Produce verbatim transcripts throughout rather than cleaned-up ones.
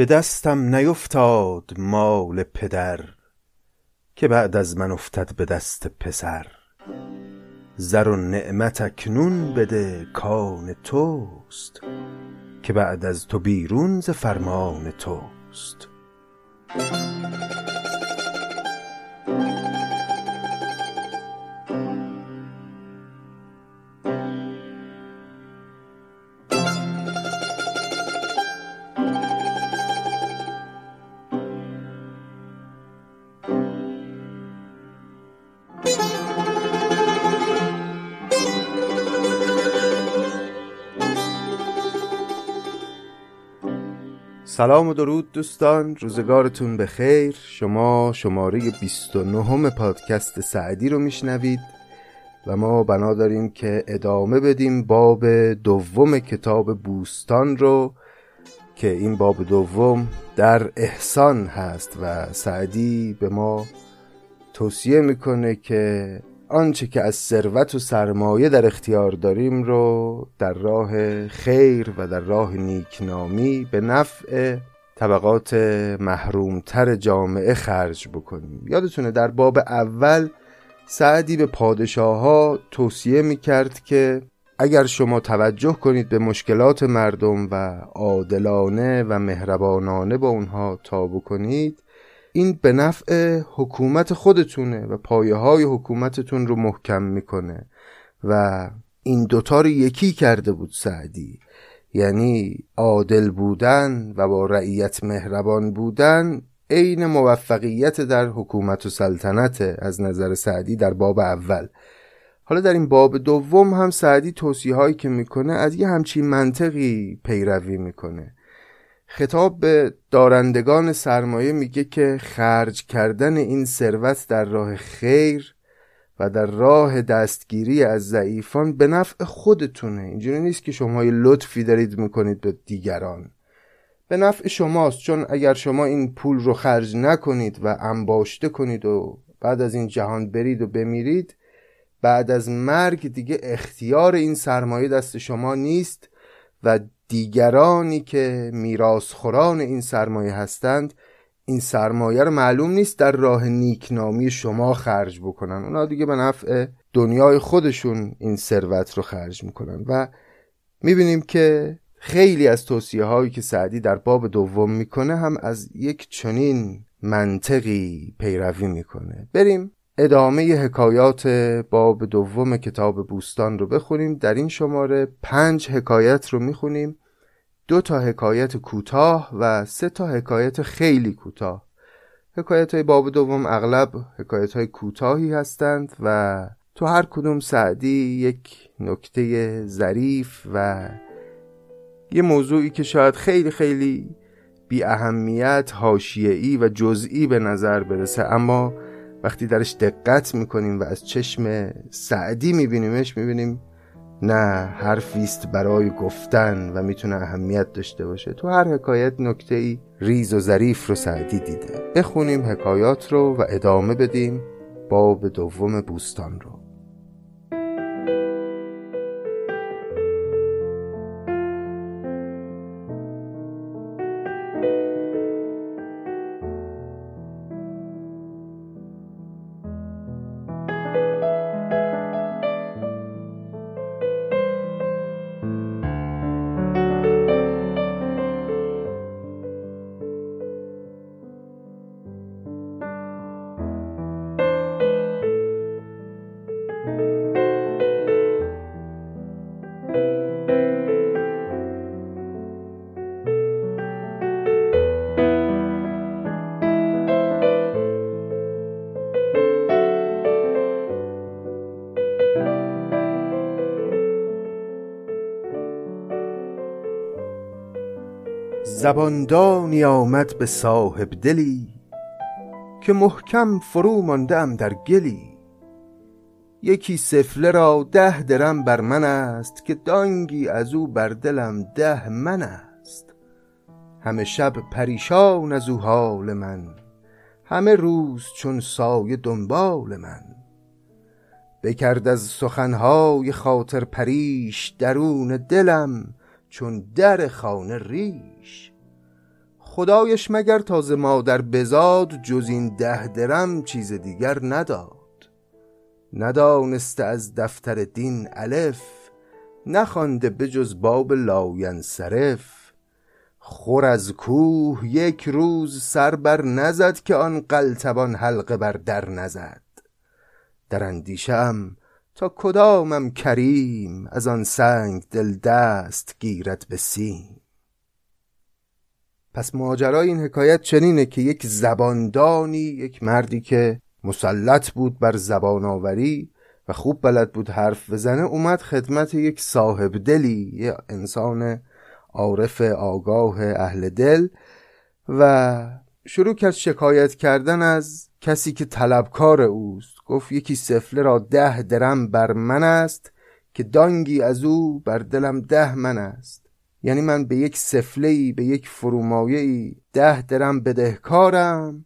به دستم نیفتاد مال پدر، که بعد از من افتد به دست پسر. زر و نعمت اکنون بده کان توست، که بعد از تو بیرون ز فرمان توست. سلام و درود دوستان، روزگارتون بخیر. شما شماره بیست و نهم پادکست سعدی رو میشنوید و ما بنا داریم که ادامه بدیم باب دوم کتاب بوستان رو، که این باب دوم در احسان هست و سعدی به ما توصیه میکنه که آنچه که از ثروت و سرمایه در اختیار داریم رو در راه خیر و در راه نیکنامی به نفع طبقات محرومتر جامعه خرج بکنیم. یادتونه در باب اول سعدی به پادشاه ها توصیه میکرد که اگر شما توجه کنید به مشکلات مردم و عادلانه و مهربانانه با اونها تا بکنید، این به نفع حکومت خودتونه و پایه های حکومتتون رو محکم میکنه. و این دوتا رو یکی کرده بود سعدی، یعنی عادل بودن و با رعیت مهربان بودن عین موفقیت در حکومت و سلطنت از نظر سعدی در باب اول. حالا در این باب دوم هم سعدی توصیه هایی که میکنه از یه همچین منطقی پیروی میکنه. خطاب به دارندگان سرمایه میگه که خرج کردن این ثروت در راه خیر و در راه دستگیری از ضعیفان به نفع خودتونه. اینجوری نیست که شما یه لطفی دارید میکنید به دیگران، به نفع شماست. چون اگر شما این پول رو خرج نکنید و انباشته کنید و بعد از این جهان برید و بمیرید، بعد از مرگ دیگه اختیار این سرمایه دست شما نیست و دیگرانی که میراثخوران این سرمایه هستند این سرمایه رو معلوم نیست در راه نیکنامی شما خرج بکنن. اونا دیگه به نفع دنیای خودشون این ثروت رو خرج میکنن. و میبینیم که خیلی از توصیه هایی که سعدی در باب دوم میکنه هم از یک چنین منطقی پیروی میکنه. بریم ادامه حکایات باب دوم کتاب بوستان رو بخونیم. در این شماره پنج حکایت رو میخونیم، دو تا حکایت کوتاه و سه تا حکایت خیلی کوتاه. حکایت های باب دوم اغلب حکایت های کوتاهی هستند و تو هر کدوم سعدی یک نکته ظریف و یه موضوعی که شاید خیلی خیلی بی اهمیت، حاشیه‌ای و جزئی به نظر برسه، اما وقتی درش دقت میکنیم و از چشم سعدی میبینیمش، میبینیم نه، حرفیست برای گفتن و میتونه اهمیت داشته باشه. تو هر حکایت نکته‌ای ریز و ظریف رو سعدی دیده. بخونیم حکایات رو و ادامه بدیم باب دوم بوستان رو. زباندانی آمد به صاحب دلی، که محکم فرو مانده ام در گلی. یکی سفله را ده درم بر من است، که دانگی از او بر دلم ده من است. همه شب پریشان از او حال من، همه روز چون سایه دنبال من. بکرد از سخنهای خاطر پریش، درون دلم چون در خانه ریش. خدایش مگر تازه مادر بزاد، جز این ده درم چیز دیگر نداد. ندانسته از دفتر دین الف، نخوانده به جز باب لاینصرف. خور از کوه یک روز سر بر نزد، که آن قلتبان حلقه بر در نزد. در اندیشم تا کدامم کریم، از آن سنگ دل دست گیرد به سیم. پس ماجرای این حکایت چنینه که یک زباندانی، یک مردی که مسلط بود بر زبان آوری و خوب بلد بود حرف بزنه، اومد خدمت یک صاحب دلی، یه انسان عارف آگاه اهل دل، و شروع کرد شکایت کردن از کسی که طلبکار اوست. گفت یکی سفله را ده درم بر من است، که دانگی از او بر دلم ده من است. یعنی من به یک سفلهی، به یک فرومایهی ده درم بدهکارم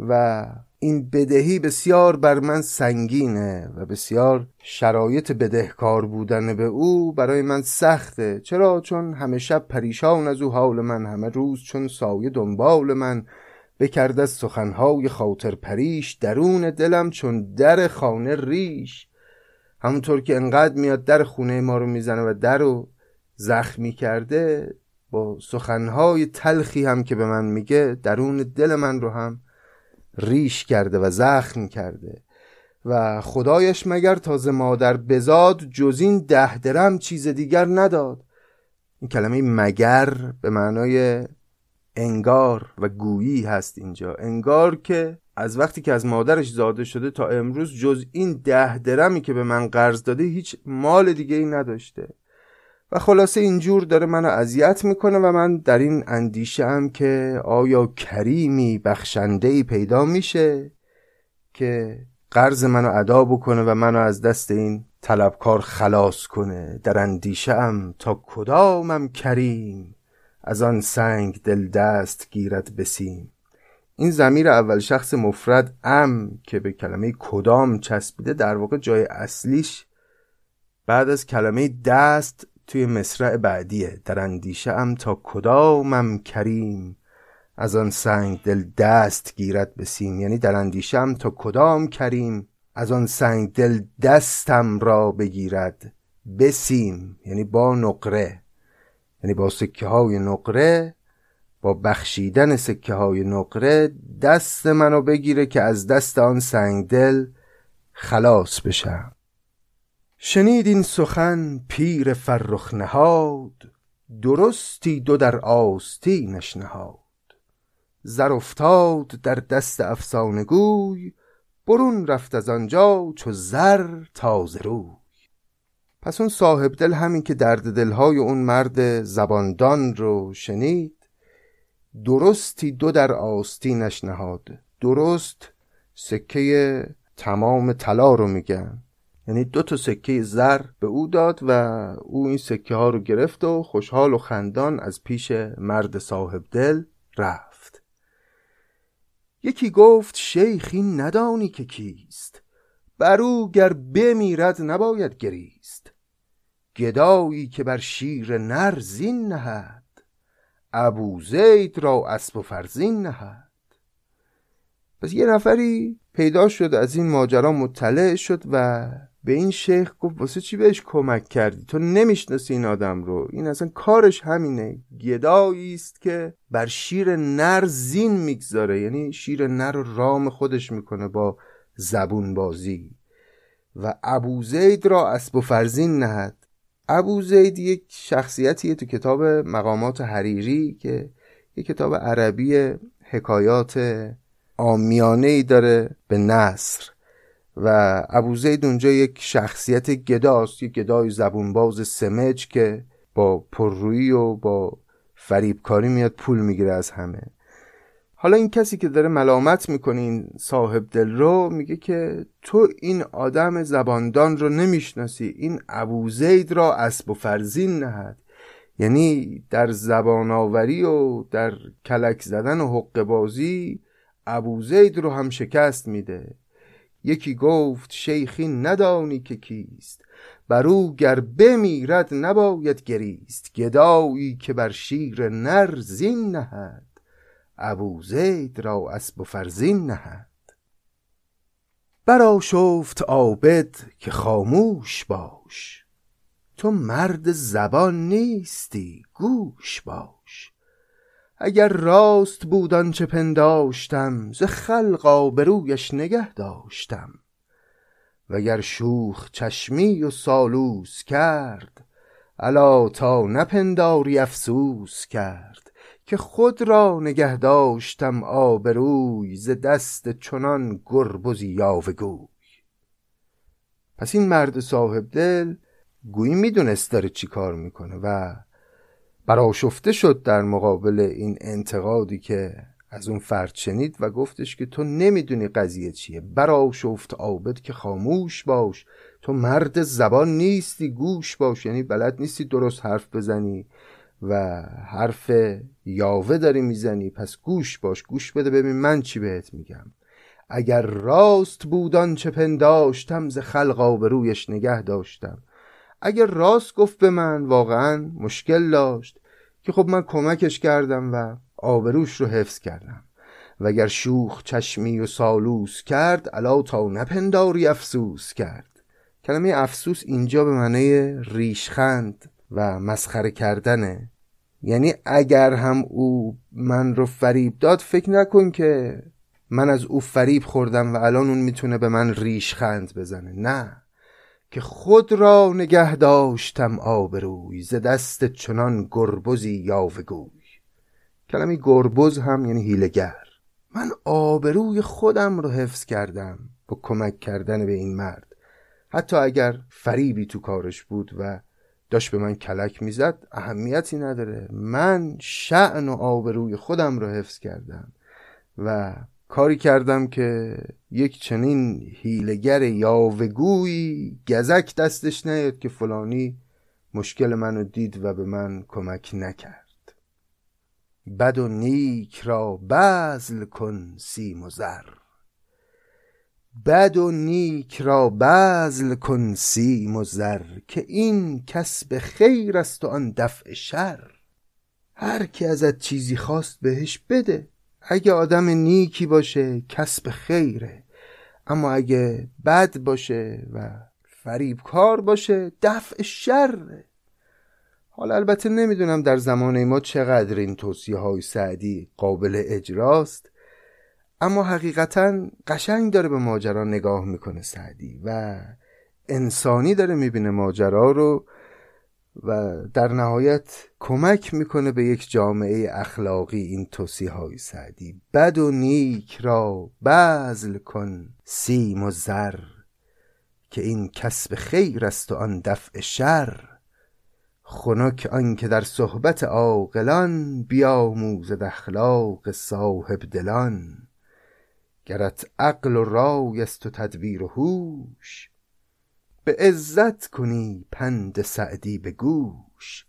و این بدهی بسیار بر من سنگینه و بسیار شرایط بدهکار بودن به او برای من سخته. چرا؟ چون همه شب پریشان از او حال من، همه روز چون سایه دنبال من. بکرد از سخنهای خاطر پریش، درون دلم چون در خانه ریش. همونطور که انقدر میاد در خونه ما رو میزنه و در رو زخمی کرده، با سخنهای تلخی هم که به من میگه درون دل من رو هم ریش کرده و زخم کرده. و خدایش مگر تازه مادر بزاد، جز این ده درم چیز دیگر نداد. این کلمه مگر به معنای انگار و گویی هست اینجا. انگار که از وقتی که از مادرش زاده شده تا امروز جز این ده درمی که به من قرض داده هیچ مال دیگه ای نداشته. و خلاصه اینجور داره منو اذیت میکنه و من در این اندیشه ام که آیا کریمی، بخشنده‌ای پیدا میشه که قرض منو ادا بکنه و منو از دست این طلبکار خلاص کنه. در اندیشه ام تا کدامم کریم، از آن سنگ دل دست گیرد بسیم. این ضمیر اول شخص مفرد ام که به کلمه کدام چسبیده، در واقع جای اصلیش بعد از کلمه دست توی مصرع بعدیه. در اندیشه ام تا کدامم کریم، از آن سنگ دل دست گیرد بسیم. یعنی در اندیشه ام تا کدام کریم، از آن سنگ دل دستم را بگیرد بسیم. یعنی با نقره، یعنی با سکه های نقره، با بخشیدن سکه های نقره دست منو بگیره که از دست آن سنگدل خلاص بشم. شنید این سخن پیر فرخ نهاد، درستی دو در آستینش نهاد. زر افتاد در دست افسانه گوی، برون رفت از آنجا چو زر تازه روی. پس اون صاحب دل همین که درد دلهای اون مرد زباندان رو شنید، درستی دو در آستینش نهاد. درست سکه تمام طلا رو میگن، یعنی دو تا سکه زر به او داد و او این سکه ها رو گرفت و خوشحال و خندان از پیش مرد صاحب دل رفت. یکی گفت شیخی ندانی که کیست، برو گر بمیرد نباید گریست. گدایی که بر شیر نر زین نهد، ابوزید را اسب و فرزین نهد. پس یه نفری پیدا شد، از این ماجرا مطلع شد و به این شیخ گفت واسه چی بهش کمک کردی؟ تو نمیشناسی این آدم رو، این اصلا کارش همینه، گدایی است که بر شیر نر زین میگذاره، یعنی شیر نر رو رام خودش میکنه با زبون بازی. و ابوزید را اسب و فرزین نهد. ابوزید یک شخصیتیه تو کتاب مقامات حریری که یک کتاب عربی حکایات عامیانه‌ای داره به نثر، و ابوزید اونجا یک شخصیت گداست، یک گدای زبونباز سمج که با پررویی و با فریبکاری میاد پول میگیره از همه. حالا این کسی که داره ملامت میکنه این صاحب دل رو، میگه که تو این آدم زباندان رو نمیشناسی، این ابوزید را اسب و فرزین نهد. یعنی در زباناوری و در کلک زدن و حق بازی ابوزید رو هم شکست میده. یکی گفت شیخی ندانی که کیست، برو گر بمیرد نباید گریست. گدایی که بر شیر نر زین نهد، ابوزید را اسب و فرزین نهد. برآشفت عابد که خاموش باش، تو مرد زبان نیستی گوش باش. اگر راست بود آنچه پنداشتم، ز خلق آبرویش نگه داشتم. وگر شوخ چشمی و سالوس کرد، الا تا نپنداری افسوس کرد. که خود را نگه داشتم آبروی، ز دست چنان گربز یاوه‌گوی. پس این مرد صاحب دل گویی میدونست داره چی کار میکنه و برآشفته شد در مقابل این انتقادی که از اون فرد شنید و گفتش که تو نمیدونی قضیه چیه. برآشفت عابد که خاموش باش، تو مرد زبان نیستی گوش باش. یعنی بلد نیستی درست حرف بزنی و حرف یاوه داری میزنی، پس گوش باش، گوش بده ببین من چی بهت میگم. اگر راست بود آنچه پنداشتم، ز خلق آبرویش نگه داشتم. اگر راست گفت به من، واقعا مشکل داشت که خب من کمکش کردم و آبروش رو حفظ کردم. وگر شوخ چشمی و سالوس کرد، الا تا نپنداری افسوس کرد. کلمه افسوس اینجا به معنی ریشخند و مسخره کردنه. یعنی اگر هم او من رو فریب داد، فکر نکن که من از او فریب خوردم و الان اون میتونه به من ریشخند بزنه. نه، که خود را نگه داشتم آبروی، ز دست چنان گربزی یاوه‌گوی. کلمه گربز هم یعنی هیله‌گر. من آبروی خودم رو حفظ کردم با کمک کردن به این مرد، حتی اگر فریبی تو کارش بود و داشت به من کلک میزد اهمیتی نداره. من شأن و آبروی خودم رو حفظ کردم و کاری کردم که یک چنین هیله‌گر یاوه‌گویی گزک دستش نیاد که فلانی مشکل منو دید و به من کمک نکرد. بد و نیک را بذل کن سیم و زر، بد و نیک را بذل کن سیم و زر، که این کسب خیر است و آن دفع شر. هر کی ازت چیزی خواست بهش بده. اگه آدم نیکی باشه کسب خیره، اما اگه بد باشه و فریبکار باشه دفع شره. حالا البته نمیدونم در زمان ما چقدر این توصیه های سعدی قابل اجراست، اما حقیقتا قشنگ داره به ماجرا نگاه میکنه سعدی و انسانی داره میبینه ماجرا رو و در نهایت کمک میکنه به یک جامعه اخلاقی این توصیه های سعدی. بد و نیک را بذل کن سیم و زر، که این کسب خیر است و آن دفع شر. خنک آن که در صحبت عاقلان، بیاموزد اخلاق صاحب دلان. گرت عقل و رای است و تدبیر و هوش، به عزت کنی پند سعدی به گوش.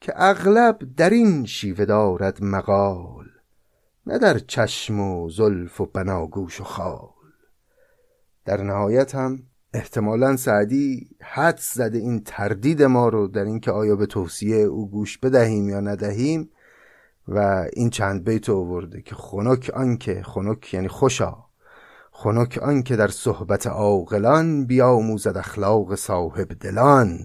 که اغلب در این شیوه دارد مقال، نه در چشم و زلف و بناگوش و خال. در نهایت هم احتمالاً سعدی حدس زده این تردید ما رو در این که آیا به توصیه او گوش بدهیم یا ندهیم و این چند بیت آورده که خنک آن که، خنک یعنی خوشا، خنک آن که در صحبت عاقلان، بیاموزد اخلاق صاحب دلان.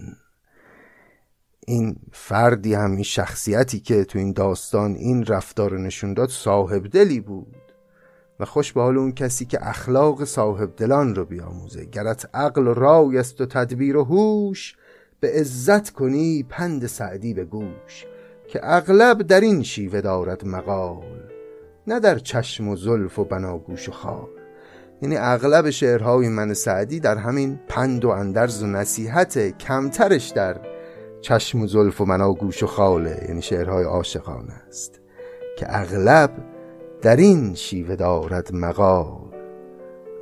این فردی هم، این شخصیتی که تو این داستان این رفتار نشون داد، صاحب دلی بود و خوش به حال اون کسی که اخلاق صاحب دلان رو بیاموزه. گرت عقل و رای است و تدبیر و هوش، به عزت کنی پند سعدی به گوش. که اغلب در این شیوه دارد مقال، نه در چشم و زلف و بناگوش و خال. یعنی اغلب شعرهای من سعدی در همین پند و اندرز و نصیحته، کمترش در چشم و زلف و بناگوش و خاله، یعنی شعرهای عاشقانه است. که اغلب در این شیوه دارد مقال،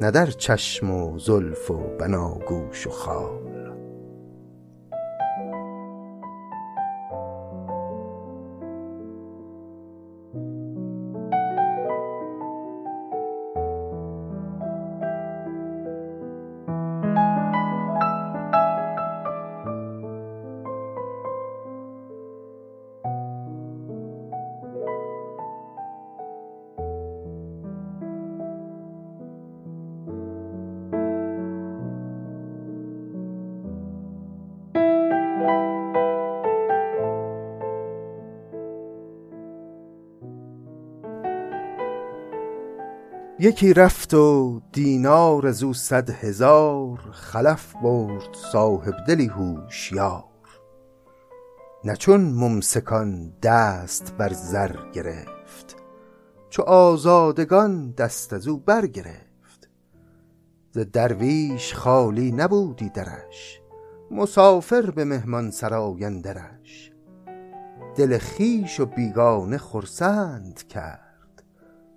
نه در چشم و زلف و بناگوش و خال. یکی رفت و دینار از او صد هزار، خلف برد صاحب دلی هوشیار. نه چون ممسکان دست بر زر گرفت، چو آزادگان دست از او بر گرفت. ز درویش خالی نبودی درش، مسافر به مهمان سرای اندرش. دل خویش و بیگانه خرسند کرد،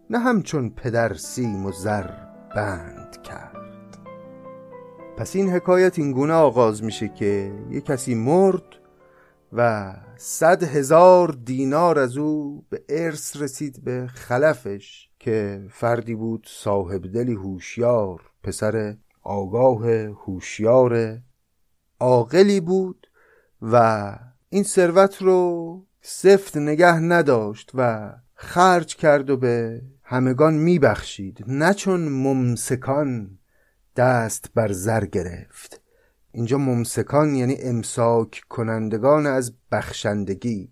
نه همچون پدر سیم و زر بند کرد. پس این حکایت این گونه آغاز میشه که یک کسی مرد و صد هزار دینار از او به ارث رسید به خلفش که فردی بود صاحب دلی هوشیار، پسر آگاه هوشیار عاقلی بود و این ثروت رو سفت نگه نداشت و خرج کرد و به همگان میبخشید. نه چون ممسکان دست بر زر گرفت. اینجا ممسکان یعنی امساک کنندگان از بخشندگی،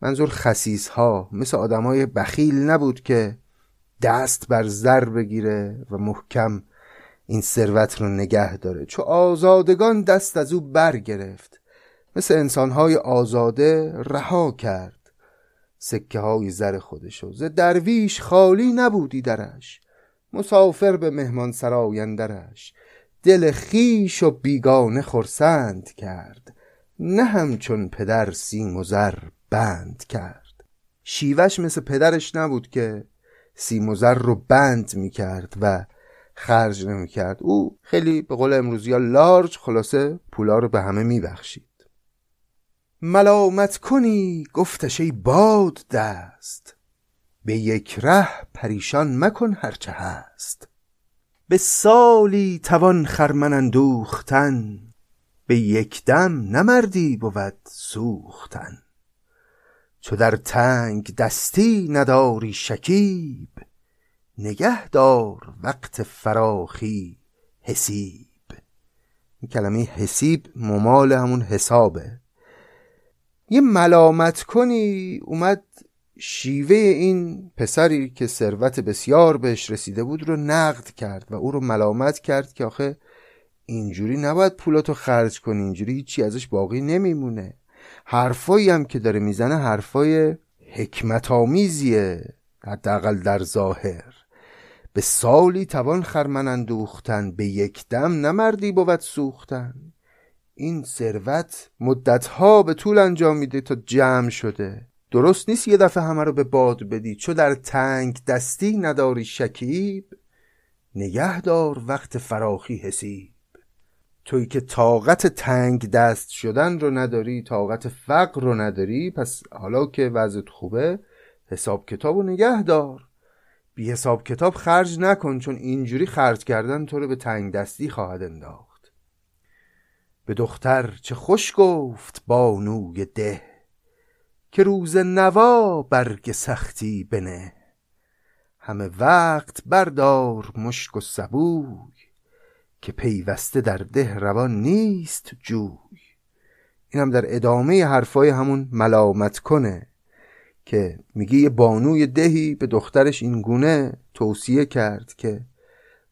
منظور خسیس ها، مثل آدم های بخیل نبود که دست بر زر بگیره و محکم این ثروت رو نگه داره. چون آزادگان دست از او بر گرفت، مثل انسان های آزاده رها کرد سکه های زر خودشو. ز درویش خالی نبودی درش، مسافر به مهمان سرای اندرش. دل خویش و بیگانه خرسند کرد، نه همچون پدر سیم و زر بند کرد. شیوهش مثل پدرش نبود که سیم و زر رو بند میکرد و خرج نمیکرد. او خیلی به قول امروزی ها لارج، خلاصه پولا رو به همه میبخشید. ملامت کنی گفتش ای باد دست، به یک ره پریشان مکن هرچه هست. به سالی توان خرمن اندوختن، به یک دم نمردی بود سوختن. چو در تنگ دستی نداری شکیب، نگه دار وقت فراخی حسیب. این کلمه حسیب ممال همون حسابه. یه ملامت کنی اومد شیوه این پسری که ثروت بسیار بهش رسیده بود رو نقد کرد و او رو ملامت کرد که آخه اینجوری نباید پولاتو خرج کنی، اینجوری هیچی ازش باقی نمیمونه. حرفایی هم که داره میزنه حرفای حکمت آمیزیه، حداقل در ظاهر. به سالی توان خرمن اندوختن، به یک دم نمردی بود سوختن. این ثروت مدتها به طول انجام میده تا جمع شده، درست نیست یه دفعه همه رو به باد بدی. چو در تنگ دستی نداری شکیب، نگه دار وقت فراخی حسیب. تویی که طاقت تنگ دست شدن رو نداری، طاقت فقر رو نداری، پس حالا که وضعت خوبه حساب کتاب رو نگه دار، بی حساب کتاب خرج نکن، چون اینجوری خرج کردن تو رو به تنگ دستی خواهد انداخت. به دختر چه خوش گفت بانوی ده، که روز نوا برگ سختی بنه. همه وقت بردار مشک و سبوی، که پیوسته در ده روان نیست جوی. این هم در ادامه حرفای همون ملامت کنه که میگه یه بانوی دهی به دخترش این گونه توصیه کرد که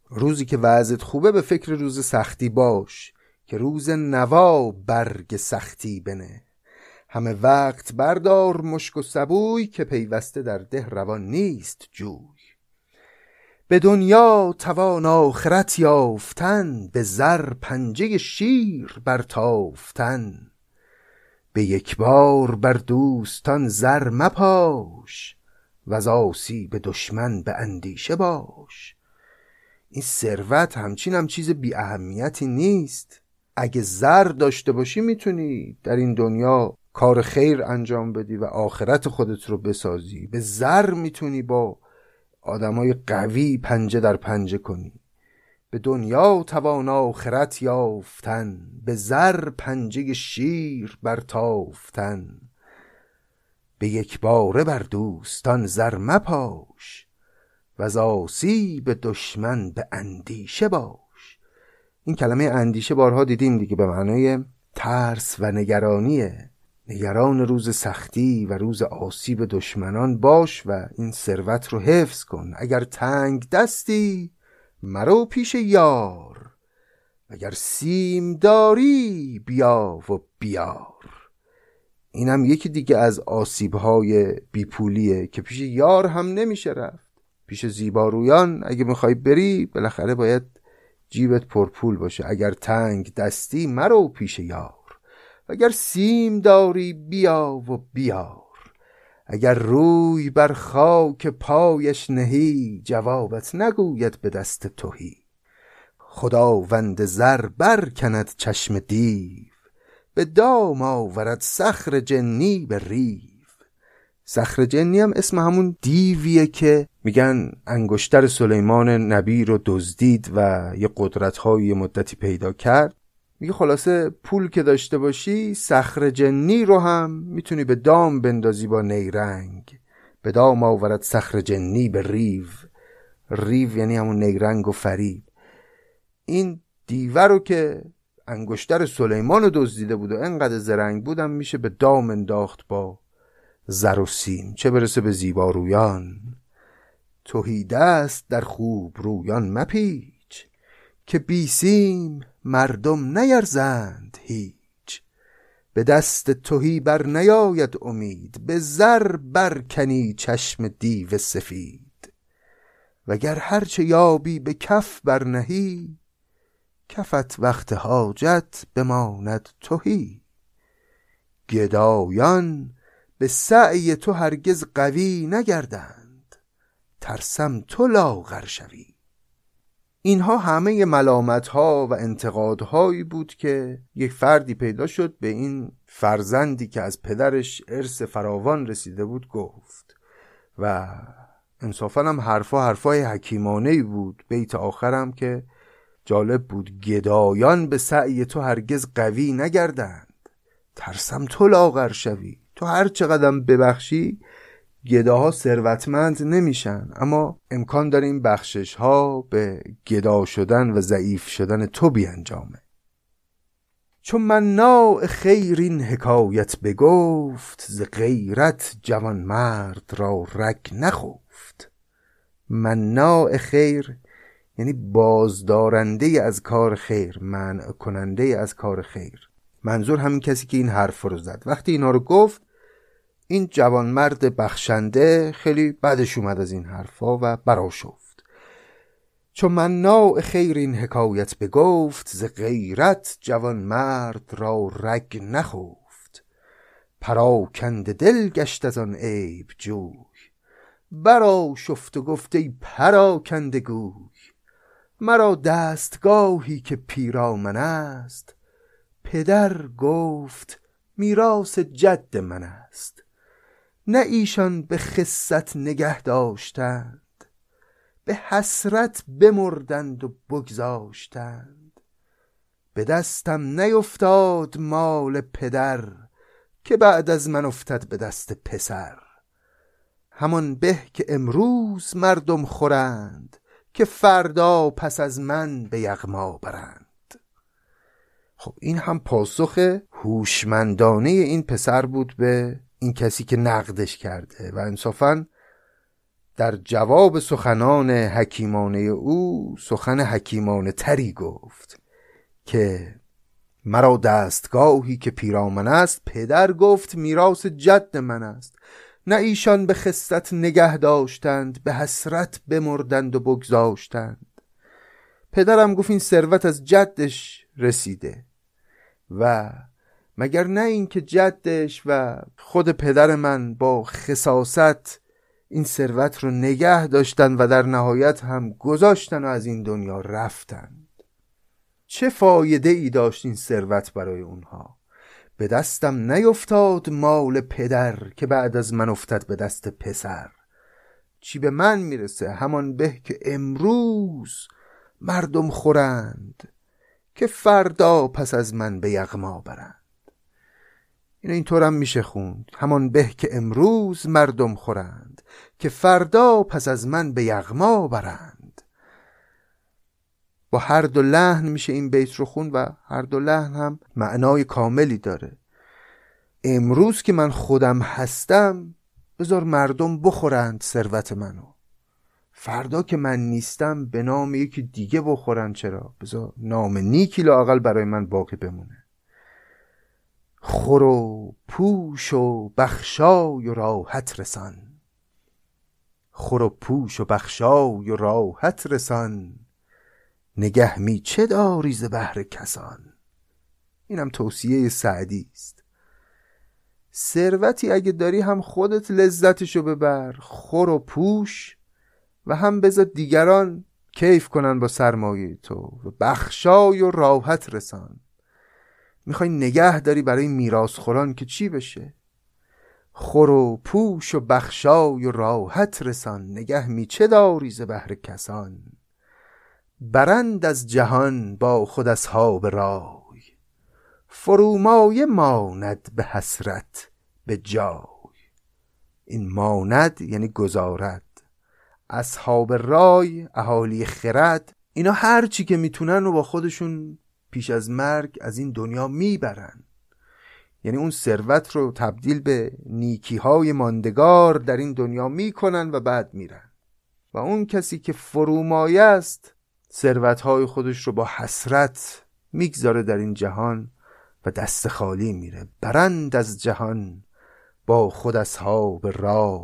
روزی که وضعت خوبه به فکر روز سختی باش، که روز نوا برگ سختی بنه. همه وقت بردار مشک و سبوی، که پیوسته در ده روان نیست جوی. به دنیا توان آخرت یافتن، به زر پنجه شیر برتافتن. به یک بار بر دوستان زر مپاش، وز آسیب به دشمن به اندیشه باش. این ثروت همچین هم چیز بی اهمیتی نیست. اگه زر داشته باشی میتونی در این دنیا کار خیر انجام بدی و آخرت خودت رو بسازی. به زر میتونی با آدمای قوی پنجه در پنجه کنی. به دنیا توان آخرت یافتن، به زر پنجه شیر برتافتن. به یک باره بر دوستان زر مپاش، وز آسیب دشمن به اندیشه باش. این کلمه اندیشه بارها دیدیم دیگه، به معنای ترس و نگرانیه. نگران روز سختی و روز آسیب دشمنان باش و این ثروت رو حفظ کن. اگر تنگ دستی مرو پیش یار، اگر سیم داری بیا و بیار. اینم یکی دیگه از آسیب‌های بیپولیه که پیش یار هم نمیشه رفت. پیش زیبارویان اگه میخوای بری بالاخره باید جیبت پرپول باشه. اگر تنگ دستی مرو پیش یار، اگر سیم داری بیا و بیار. اگر روی بر خاک پایش نهی، جوابت نگوید به دست تهی. خداوند زر بر کند چشم دیو، به دام آورد صخر جنی به ریو. صخر جنی هم اسم همون دیویه که میگن انگشتر سلیمان نبی رو دزدید و یه قدرت‌های مدتی پیدا کرد. میگه خلاصه پول که داشته باشی صخر جنی رو هم میتونی به دام بندازی با نیرنگ. به دام آورد صخر جنی به ریو. ریو یعنی همون نیرنگ و فریب. این دیوه رو که انگشتر سلیمان رو دزدیده بود و انقدر زرنگ بودم میشه به دام انداخت با زر و سیم، چه برسه به زیبارویان. تهیده است در خوب رویان مپیچ، که بی سیم مردم نیرزند هیچ. به دست تهی بر نیاید امید، به زر برکنی چشم دیو سفید. وگر هرچه یابی به کف برنهی، کفت وقت حاجت بماند تهی. گدایان به سعی تو هرگز قوی نگردند، ترسم تو لاغر شوی. اینها همه ملامت‌ها و انتقادهایی بود که یک فردی پیدا شد به این فرزندی که از پدرش ارث فراوان رسیده بود گفت. و انصافاً هم حرفا حرفای حکیمانه‌ای بود. بیت آخرم که جالب بود: گدایان به سعی تو هرگز قوی نگردند، ترسم تو لاغر شوی. تو هر چقدر ببخشی گداها ثروتمند نمیشن، اما امکان داره این بخشش ها به گدا شدن و ضعیف شدن تو بیانجامه. چون مناع خیر این حکایت بگفت، ز غیرت جوان مرد را رگ نخفت. مناع خیر یعنی بازدارنده از کار خیر، منع کننده از کار خیر. منظور همین کسی که این حرف رو زد. وقتی اینا رو گفت این جوانمرد بخشنده خیلی بدش اومد از این حرفا و برآشفت. چون مناع خیر این حکایت بگفت، ز غیرت جوانمرد را رگ نخفت. پراکنده دل گشت از آن عیب جوی، برآشفت و گفت ای پراکنده گوی. مرا دستگاهی که پیرامن است، پدر گفت میراث جد من است. نه ایشان به خست نگه داشتند، به حسرت بمردند و بگذاشتند. به دستم نیفتاد مال پدر، که بعد از من افتد به دست پسر. همان به که امروز مردم خورند، که فردا پس از من به یغما برند. خب این هم پاسخ هوشمندانه این پسر بود به این کسی که نقدش کرده و انصافاً در جواب سخنان حکیمانه او سخن حکیمانه تری گفت که مرا دستگاهی که پیرامن است، پدر گفت میراث جد من است. نه ایشان به خست نگه داشتند، به حسرت بمردند و بگذاشتند. پدرم گفت این ثروت از جدش رسیده و مگر نه این که جدش و خود پدر من با خساست این ثروت رو نگه داشتن و در نهایت هم گذاشتن و از این دنیا رفتند. چه فایده ای داشت این ثروت برای اونها؟ به دستم نیفتاد مال پدر، که بعد از من افتد به دست پسر. چی به من میرسه؟ همان به که امروز مردم خورند، که فردا پس از من به یغما برند. این اینطور هم میشه خوند: همان به که امروز مردم خورند، که فردا پس از من به یغما برند. با هر دو لحن میشه این بیت رو خوند و هر دو لحن هم معنای کاملی داره. امروز که من خودم هستم بذار مردم بخورند ثروت منو، فردا که من نیستم به نام یکی دیگه بخورن. چرا؟ بذار نام نیکی لااقل برای من باقی بمونه. خور و پوش و بخشای و راحت رسان، خور و پوش و بخشای و راحت رسان، نگه می چه داری ز بهر کسان. اینم توصیه سعدی است. ثروتی اگه داری هم خودت لذتشو ببر، خور و پوش، و هم بذار دیگران کیف کنن با سرمایه تو، و بخشای و راحت رسان. میخوای نگه داری برای میراث خوران که چی بشه؟ خور و پوش و بخشای و راحت رسان، نگه می چه داری ز بهر کسان. برند از جهان با خود اصحاب رای، فرومایه ماند به حسرت به جای. این ماند یعنی گذارد، اصحاب رای اهالی خرد، اینا هر چی که میتونن و با خودشون پیش از مرگ از این دنیا میبرن. یعنی اون ثروت رو تبدیل به نیکیهای ماندگار در این دنیا میکنن و بعد میرن. و اون کسی که فرومایه است ثروتهای خودش رو با حسرت میگذاره در این جهان و دست خالی میره. برند از جهان با خود اصحاب رای،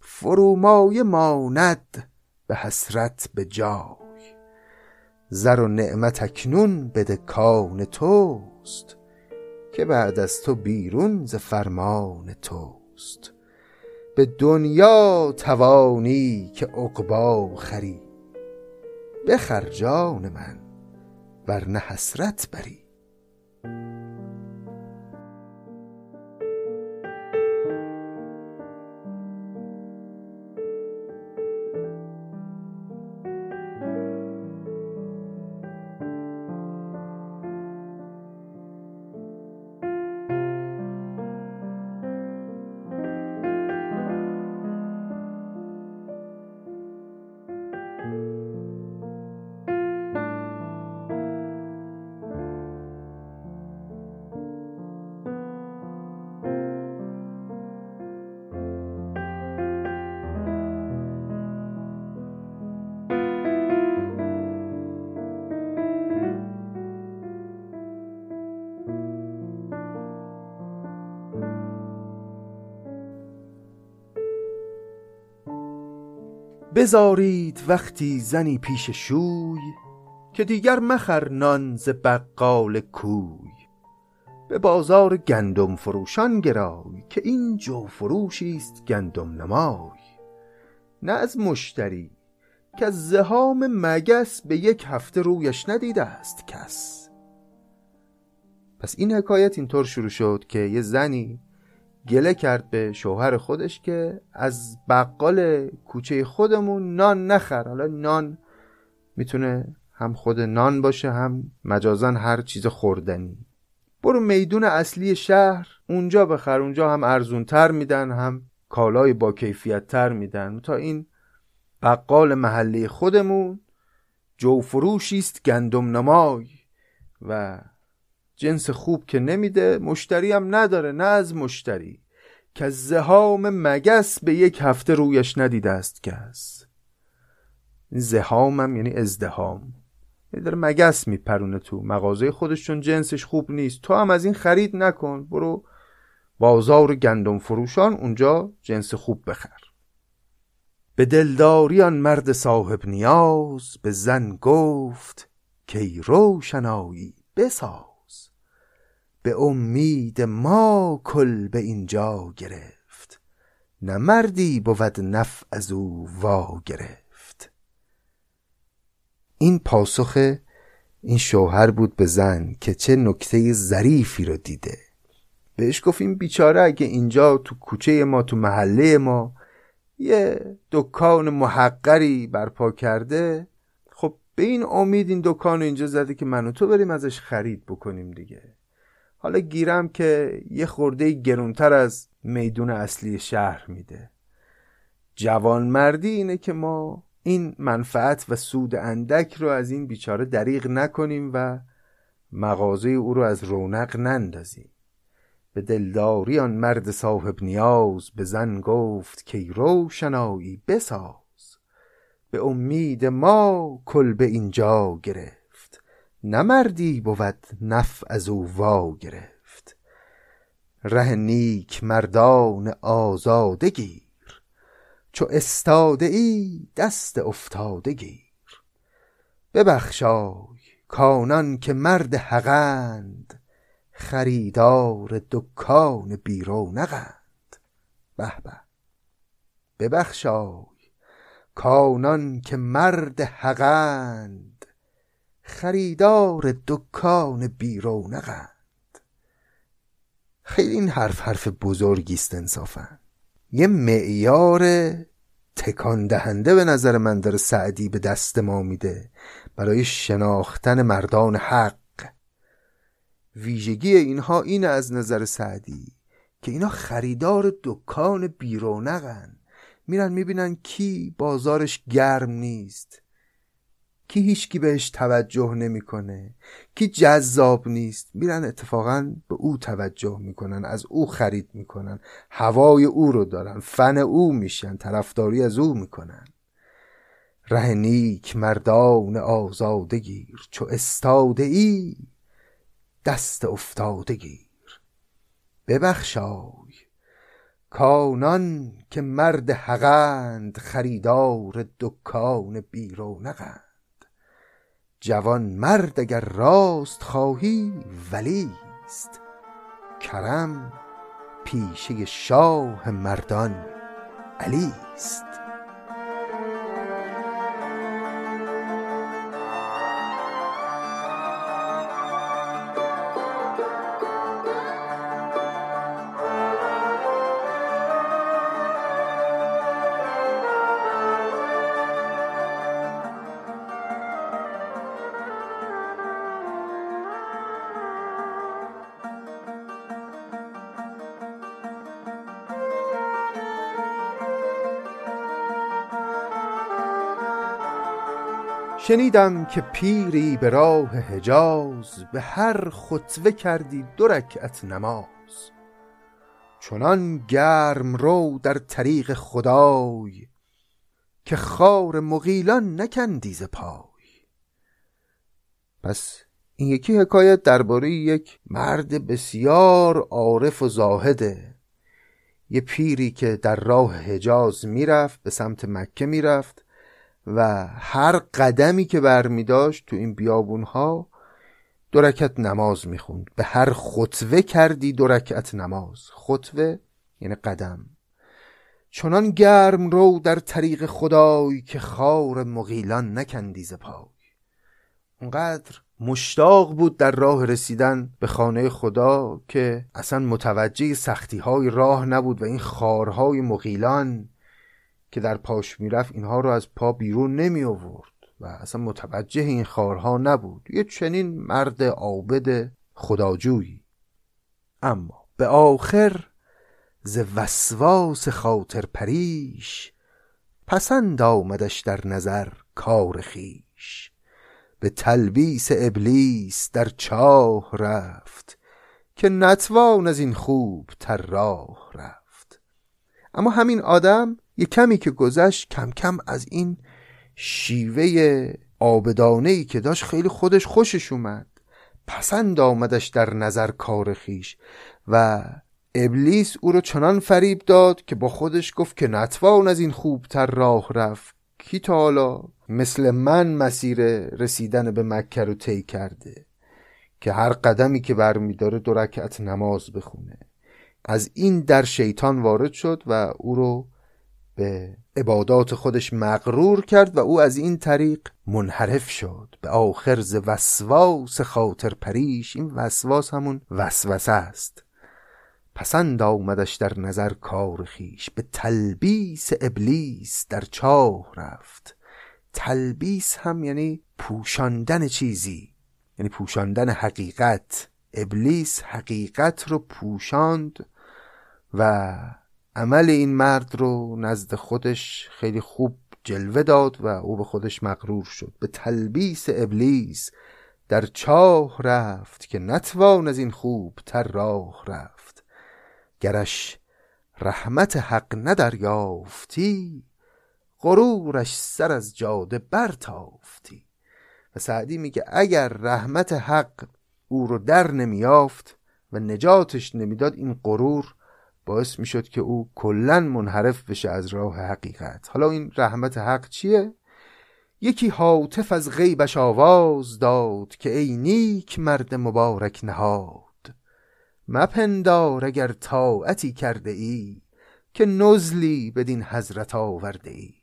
فرومایه ماند به حسرت به جای. زر و نعمت اکنون بده کان توست، که بعد از تو بیرون ز فرمان توست. به دنیا توانی که عقبی خری، بخر جان من ورنه حسرت بری. بزارید وقتی زنی پیش شوی، که دیگر مخر نان ز بقال کوی. به بازار گندم فروشان گرای، که این جو فروشی است گندم نمای. نه از مشتری که از زحام مگس، به یک هفته رویش ندیده است کس. پس این حکایت اینطور شروع شد که یه زنی گله کرد به شوهر خودش که از بقال کوچه خودمون نان نخر. حالا نان میتونه هم خود نان باشه، هم مجازاً هر چیز خوردنی. برو میدون اصلی شهر اونجا بخر، اونجا هم ارزون تر میدن، هم کالای با کیفیت تر میدن. تا این بقال محلی خودمون جو فروشیست گندم نمای و جنس خوب که نمیده، مشتری هم نداره. نه از مشتری که زحام مگس، به یک هفته رویش ندیده است کس. زحام هم یعنی ازدحام، یعنی داره مگس میپرونه تو مغازه خودش چون جنسش خوب نیست. تو هم از این خرید نکن، برو بازار گندم فروشان، اونجا جنس خوب بخر. به دلداری آن مرد صاحب نیاز، به زن گفت که روشنایی بساز. به امید ما کل به اینجا گرفت، نه مردی بود نفع از او وا گرفت. این پاسخ این شوهر بود به زن که چه نکته ظریفی رو دیده. بهش گفت این بیچاره اگه اینجا تو کوچه ما، تو محله ما یه دکان محقری برپا کرده، خب به این امید این دکان رو اینجا زده که من و تو بریم ازش خرید بکنیم دیگه. حالا گیرم که یه خورده گرونتر از میدون اصلی شهر میده. جوانمردی اینه که ما این منفعت و سود اندک رو از این بیچاره دریغ نکنیم و مغازه او رو از رونق نندازیم. به دلداری آن مرد صاحب نیاز به زن گفت که روشنایی بساز. به امید ما کلبه اینجا گرفت، نه مردی بود نفع از او وا گرفت. ره نیک مردان آزاده گیر، چو استاده ای دست افتاده گیر. ببخشای کانان که مرد حقند، خریدار دکان بی رونقند. به به ببخشای کانان که مرد حقند، خریدار دکان بی رونقند. خیلی این حرف حرف بزرگیست انصافا، یه معیار تکان دهنده به نظر من داره سعدی به دست ما میده برای شناختن مردان حق. ویژگی اینها این از نظر سعدی که اینا خریدار دکان بی رونقن، میرن میبینن کی بازارش گرم نیست، کی هیچکی بهش توجه نمیکنه، کی جذاب نیست، میرن اتفاقا به او توجه میکنن، از او خرید میکنن، هوای او رو دارن، فن او میشن، طرفداری از او میکنن. ره نیک مردان آزاده گیر، چو استاده ای دست افتاده گیر. ببخشای کانان که مرد حقند، خریدار دکان بی رونقند. جوان مرد اگر راست خواهی ولیست، کرم پیشه شاه مردان علیست. شنیدم که پیری به راه حجاز، به هر خطوه کردی دو رکعت نماز. چنان گرم رو در طریق خدای، که خار مغیلان نکندی ز پای. پس این یکی حکایت درباره یک مرد بسیار عارف و زاهده، یه پیری که در راه حجاز میرفت، به سمت مکه میرفت و هر قدمی که برمی داشت تو این بیابونها دو رکعت نماز می خوند. به هر خطوه کردی دو رکعت نماز. خطوه یعنی قدم. چنان گرم رو در طریق خدای، که خار مغیلان نکندی ز پای. اونقدر مشتاق بود در راه رسیدن به خانه خدا که اصلا متوجه سختی های راه نبود و این خارهای مغیلان که در پاش میرفت اینها رو از پا بیرون نمی آورد و اصلا متوجه این خارها نبود. یه چنین مرد عابد خداجویی. اما به آخر ز وسواس خاطر پریش، پسند آمدش در نظر کار خیش. به تلبیس ابلیس در چاه رفت، که نتوان از این خوب تر راه رفت. اما همین آدم یه کمی که گذشت کم کم از این شیوه عابدانه‌ای که داشت خیلی خودش خوشش اومد، پسند آمدش در نظر کار خیش. و ابلیس او رو چنان فریب داد که با خودش گفت که نتوان از این خوبتر راه رفت. کی تا حالا مثل من مسیر رسیدن به مکه رو طی کرده که هر قدمی که برمی داره دو رکعت نماز بخونه؟ از این در شیطان وارد شد و او رو به عبادات خودش مغرور کرد و او از این طریق منحرف شد. به آخر ز وسواس خاطر پریش، این وسواس همون وسوسه است، پسند آمدش در نظر کار خیش. به تلبیس ابلیس در چاه رفت. تلبیس هم یعنی پوشاندن چیزی، یعنی پوشاندن حقیقت. ابلیس حقیقت رو پوشاند و عمل این مرد رو نزد خودش خیلی خوب جلوه داد و او به خودش مغرور شد. به تلبیس ابلیس در چاه رفت، که نتوان از این خوب تر راه رفت. گرش رحمت حق ندریافتی، غرورش سر از جاده برتافتی. و سعدی میگه اگر رحمت حق او رو در نمیافت و نجاتش نمیداد، این غرور باعث میشد که او کلن منحرف بشه از راه حقیقت. حالا این رحمت حق چیه؟ یکی هاتف از غیبش آواز داد، که ای نیک مرد مبارک نهاد. مپندار اگر طاعتی کرده ای، که نزلی بدین حضرت آورده ای.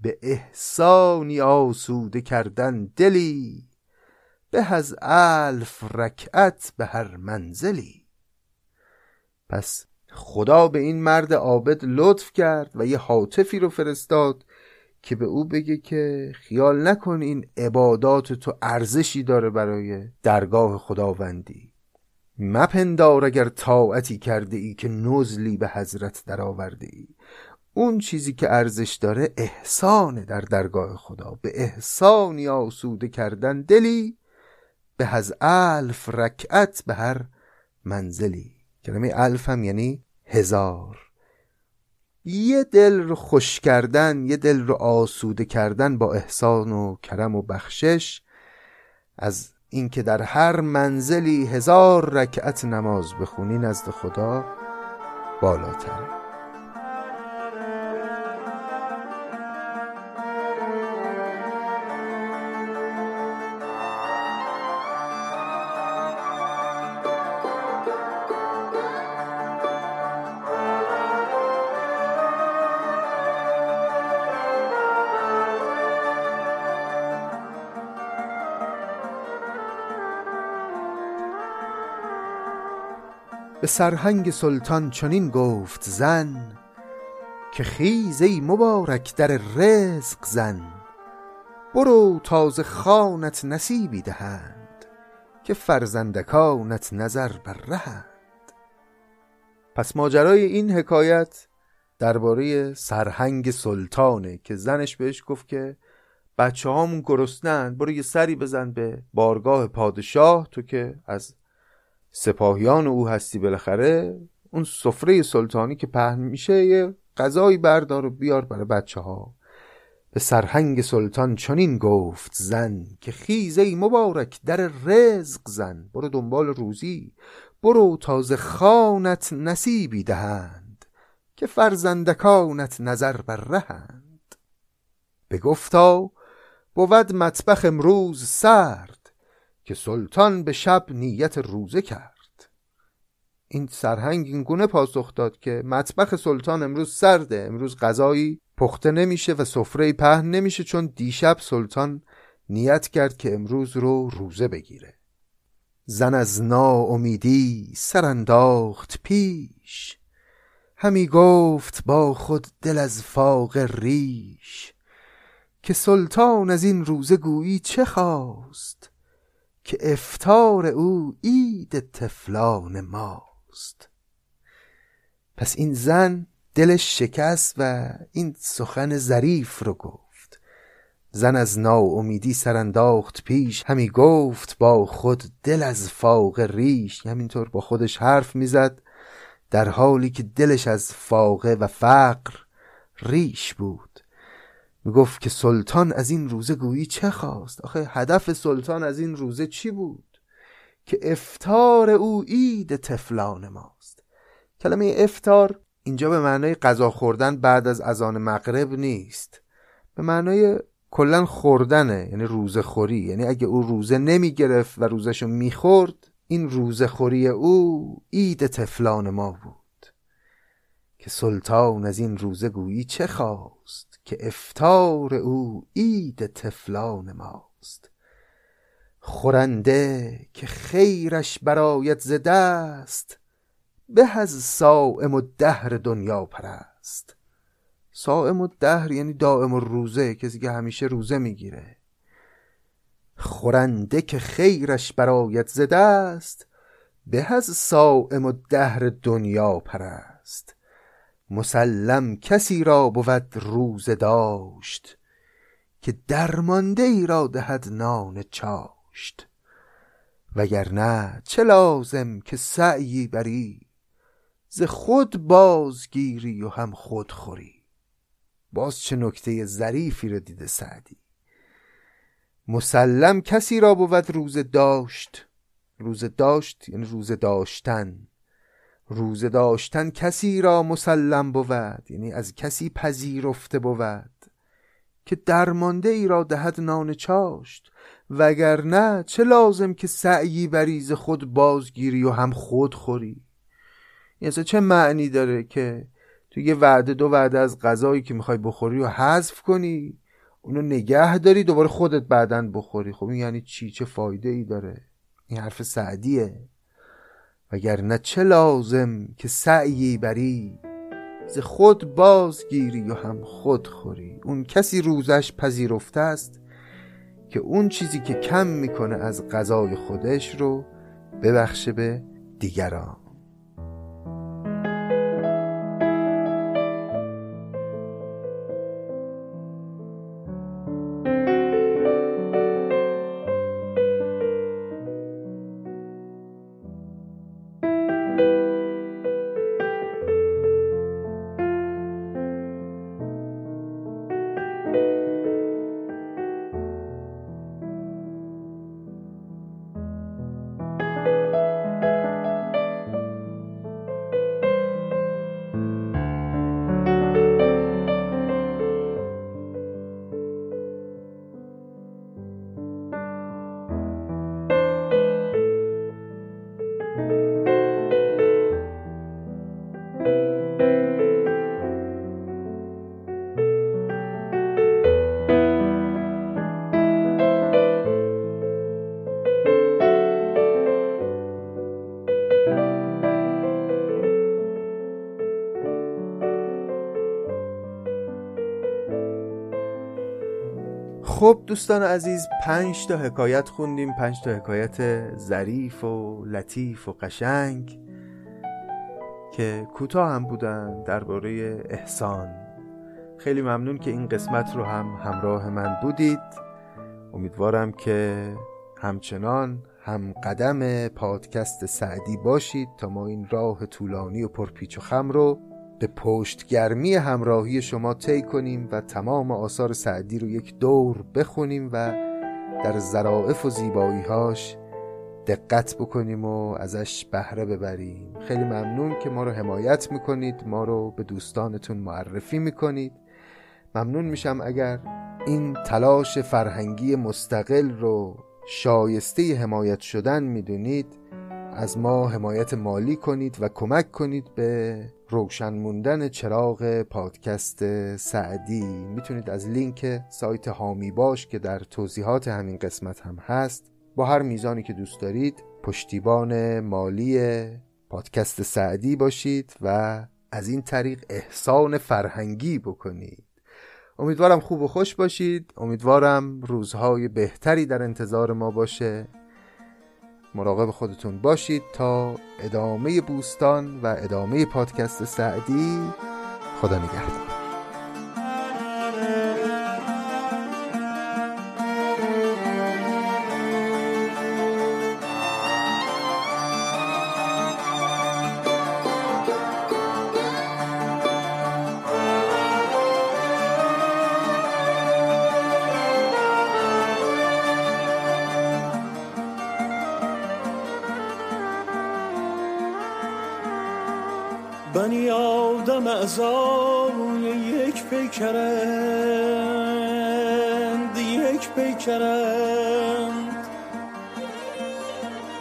به احسانی آسوده کردن دلی، به از الف رکعت به هر منزلی. پس خدا به این مرد عابد لطف کرد و یه هاتفی رو فرستاد که به او بگه که خیال نکن این عبادات تو ارزشی داره برای درگاه خداوندی. مپندار اگر طاعتی کرده ای، که نزلی به حضرت در آورده ای. اون چیزی که ارزش داره احسانه در درگاه خدا. به احسانی آسوده کردن دلی، به از الف رکعت به هر منزلی. کلمه الف هم یعنی هزار. یه دل رو خوش کردن، یه دل رو آسوده کردن با احسان و کرم و بخشش، از اینکه در هر منزلی هزار رکعت نماز بخونی نزد خدا بالاتر. به سرهنگ سلطان چنین گفت زن، که خیز ای مبارک در رزق زن، برو تازه خانت نصیبی دهند، که فرزندکانت نظر بر رهند. پس ماجرای این حکایت درباره سرهنگ سلطانه که زنش بهش گفت که بچه هامون گرسنند، برو یه سری بزن به بارگاه پادشاه، تو که از سپاهیان او هستی بالاخره، اون سفره سلطانی که پهن میشه یه غذایی بردار و بیار برای بچه ها. به سرهنگ سلطان چنین گفت زن، که خیز ای مبارک در رزق زن، برو دنبال روزی، برو تازه خانت نصیبی دهند، که فرزندکانت نظر بر رهند. بگفتا بود مطبخ امروز سرد، که سلطان به شب نیت روزه کرد. این سرهنگ این گونه پاسخ داد که مطبخ سلطان امروز سرده، امروز غذایی پخته نمیشه و سفره پهن نمیشه، چون دیشب سلطان نیت کرد که امروز رو روزه بگیره. زن از ناامیدی سر انداخت پیش، همی گفت با خود دل از فاقه ریش، که سلطان از این روزه گویی چه خواست، که افطار او عید طفلان ماست. پس این زن دلش شکست و این سخن ظریف رو گفت. زن از ناامیدی سر انداخت پیش، همی گفت با خود دل از فاقه ریش. همینطور با خودش حرف میزد در حالی که دلش از فاقه و فقر ریش بود. میگفت که سلطان از این روزه گویی چه خواست. آخه هدف سلطان از این روزه چی بود؟ که افطار او عید طفلان ماست. کلمه افطار اینجا به معنای غذا خوردن بعد از اذان مغرب نیست، به معنای کلا خوردنه، یعنی روزه خوری. یعنی اگه او روزه نمی گرفت و روزشو میخورد، این روزه خوری او عید طفلان ما بود. که سلطان از این روزه گویی چه خواست، که افطار او عید طفلان ماست. خورنده که خیرش برایت ز دست، به از صائم الدهر دنیا پرست. صائم الدهر یعنی دائم الروزه، کسی که همیشه روزه میگیره. خورنده که خیرش برایت ز دست، به از صائم الدهر دنیا پرست. مسلم کسی را بود روزه داشت، که درمانده ای را دهد نان چاشت. وگرنه چه لازم که سعیی بری، ز خود بازگیری و هم خود خوری. باز چه نکته ظریفی را دیده سعدی. مسلم کسی را بود روزه داشت. روزه داشت یعنی روزه داشتن. روزه داشتن کسی را مسلم بود، یعنی از کسی پذیرفته بود، که درمانده ای را دهد نان چاشت، وگرنه چه لازم که سعی بریز خود بازگیری و هم خود خوری. یعنی چه معنی داره که تو یه وعده دو وعده از غذایی که میخوای بخوری و حذف کنی، اونو نگه داری، دوباره خودت بعدن بخوری؟ خب این یعنی چی؟ چه فایده ای داره؟ این حرف سعدیه. وگرنه چه لازم که سعی بری ز خود بازگیری و هم خود خوری. اون کسی روزش پذیرفته است که اون چیزی که کم میکنه از غذای خودش رو ببخشه به دیگران. خب دوستان عزیز، پنج تا حکایت خوندیم، پنج تا حکایت ظریف و لطیف و قشنگ که کوتاه هم بودن درباره احسان. خیلی ممنون که این قسمت رو هم همراه من بودید. امیدوارم که همچنان هم قدم پادکست سعدی باشید تا ما این راه طولانی و پرپیچ و خم رو به پشتگرمی همراهی شما طی کنیم و تمام آثار سعدی رو یک دور بخونیم و در ظرافت و زیبایی‌هاش دقت بکنیم و ازش بهره ببریم. خیلی ممنون که ما رو حمایت میکنید، ما رو به دوستانتون معرفی میکنید. ممنون میشم اگر این تلاش فرهنگی مستقل رو شایسته حمایت شدن میدونید، از ما حمایت مالی کنید و کمک کنید به روشن موندن چراغ پادکست سعدی. میتونید از لینک سایت حامی باش که در توضیحات همین قسمت هم هست با هر میزانی که دوست دارید پشتیبان مالی پادکست سعدی باشید و از این طریق احسان فرهنگی بکنید. امیدوارم خوب و خوش باشید، امیدوارم روزهای بهتری در انتظار ما باشه. مراقب خودتون باشید تا ادامه بوستان و ادامه پادکست سعدی. خدا نگهدار. بنی آدم اعضای یک پیکرند، یک پیکرند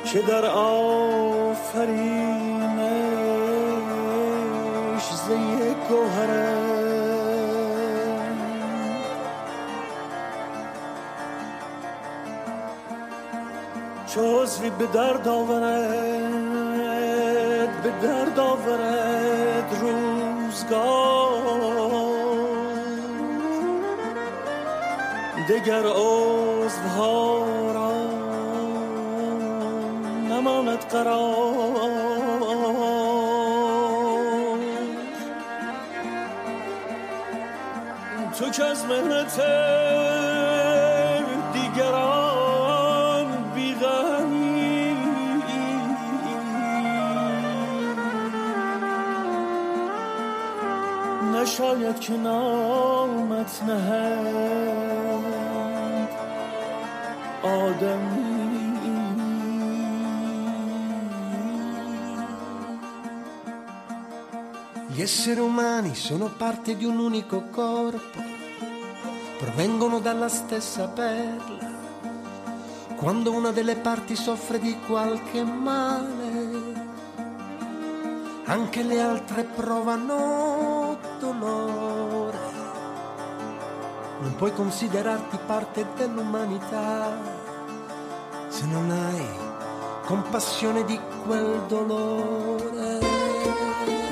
که در آفرینش ز یک گوهرند. چو عضوی به درد آورد، به درد آورد دگر عضوها را نماند قرار. تو که از محنت دیگران بی‌غمی شاید که نامت نهد آدمی Gli esseri umani sono parte di un unico corpo, provengono dalla stessa perla. Quando una delle parti soffre di qualche male, anche le altre provano dolore. Non puoi considerarti parte dell'umanità se non hai compassione di quel dolore.